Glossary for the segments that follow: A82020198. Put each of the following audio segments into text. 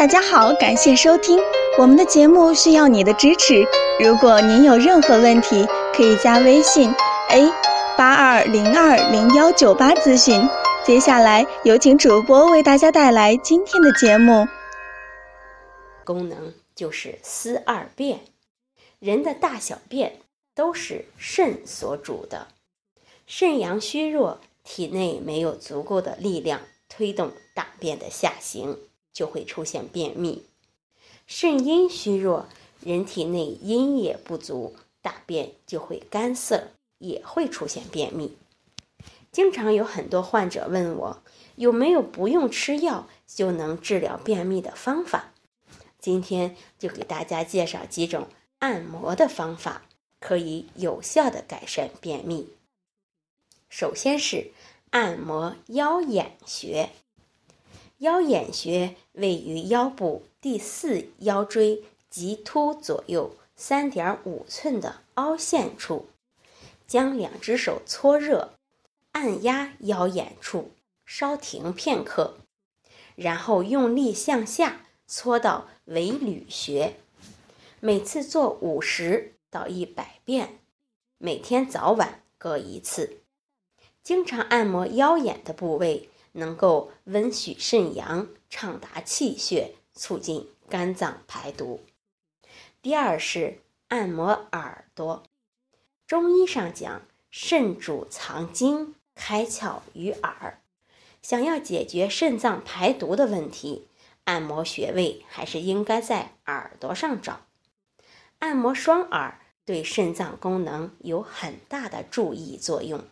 大家好，感谢收听我们的节目，需要你的支持。如果您有任何问题，可以加微信 A82020198 咨询。接下来有请主播为大家带来今天的节目。功能就是思二便，人的大小便都是肾所主的，肾阳虚弱，体内没有足够的力量推动大便的下行，就会出现便秘。肾阴虚弱，人体内阴液不足，大便就会干涩，也会出现便秘。经常有很多患者问我，有没有不用吃药就能治疗便秘的方法？今天就给大家介绍几种按摩的方法，可以有效地改善便秘。首先是按摩腰眼穴。腰眼穴位于腰部第四腰椎棘突左右 3.5 寸的凹陷处，将两只手搓热，按压腰眼处，稍停片刻，然后用力向下搓到尾闾穴。每次做50到100遍，每天早晚各一次。经常按摩腰眼的部位，能够温煦肾阳，畅达气血，促进肝脏排毒。第二是按摩耳朵。中医上讲，肾主藏精，开窍于耳。想要解决肾脏排毒的问题，按摩穴位还是应该在耳朵上找。按摩双耳对肾脏功能有很大的助益作用。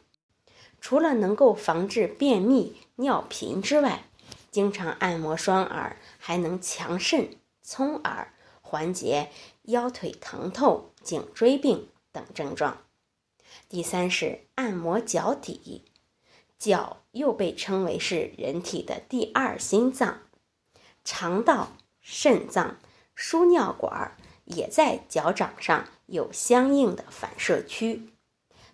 除了能够防治便秘、尿频之外，经常按摩双耳还能强肾、聪耳，缓解腰腿疼痛、颈椎病等症状。第三是按摩脚底。脚又被称为是人体的第二心脏，肠道、肾脏、输尿管也在脚掌上有相应的反射区。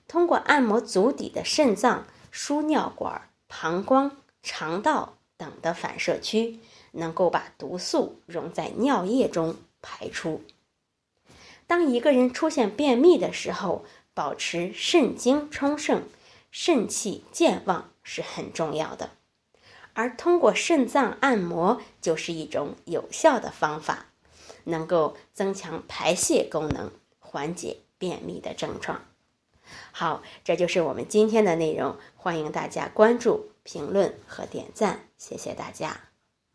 通过按摩足底的肾脏、输尿管、膀胱、肠道等的反射区，能够把毒素溶在尿液中排出。当一个人出现便秘的时候，保持肾精充盛、肾气健旺是很重要的，而通过肾脏按摩就是一种有效的方法，能够增强排泄功能，缓解便秘的症状。好，这就是我们今天的内容，欢迎大家关注、评论和点赞，谢谢大家。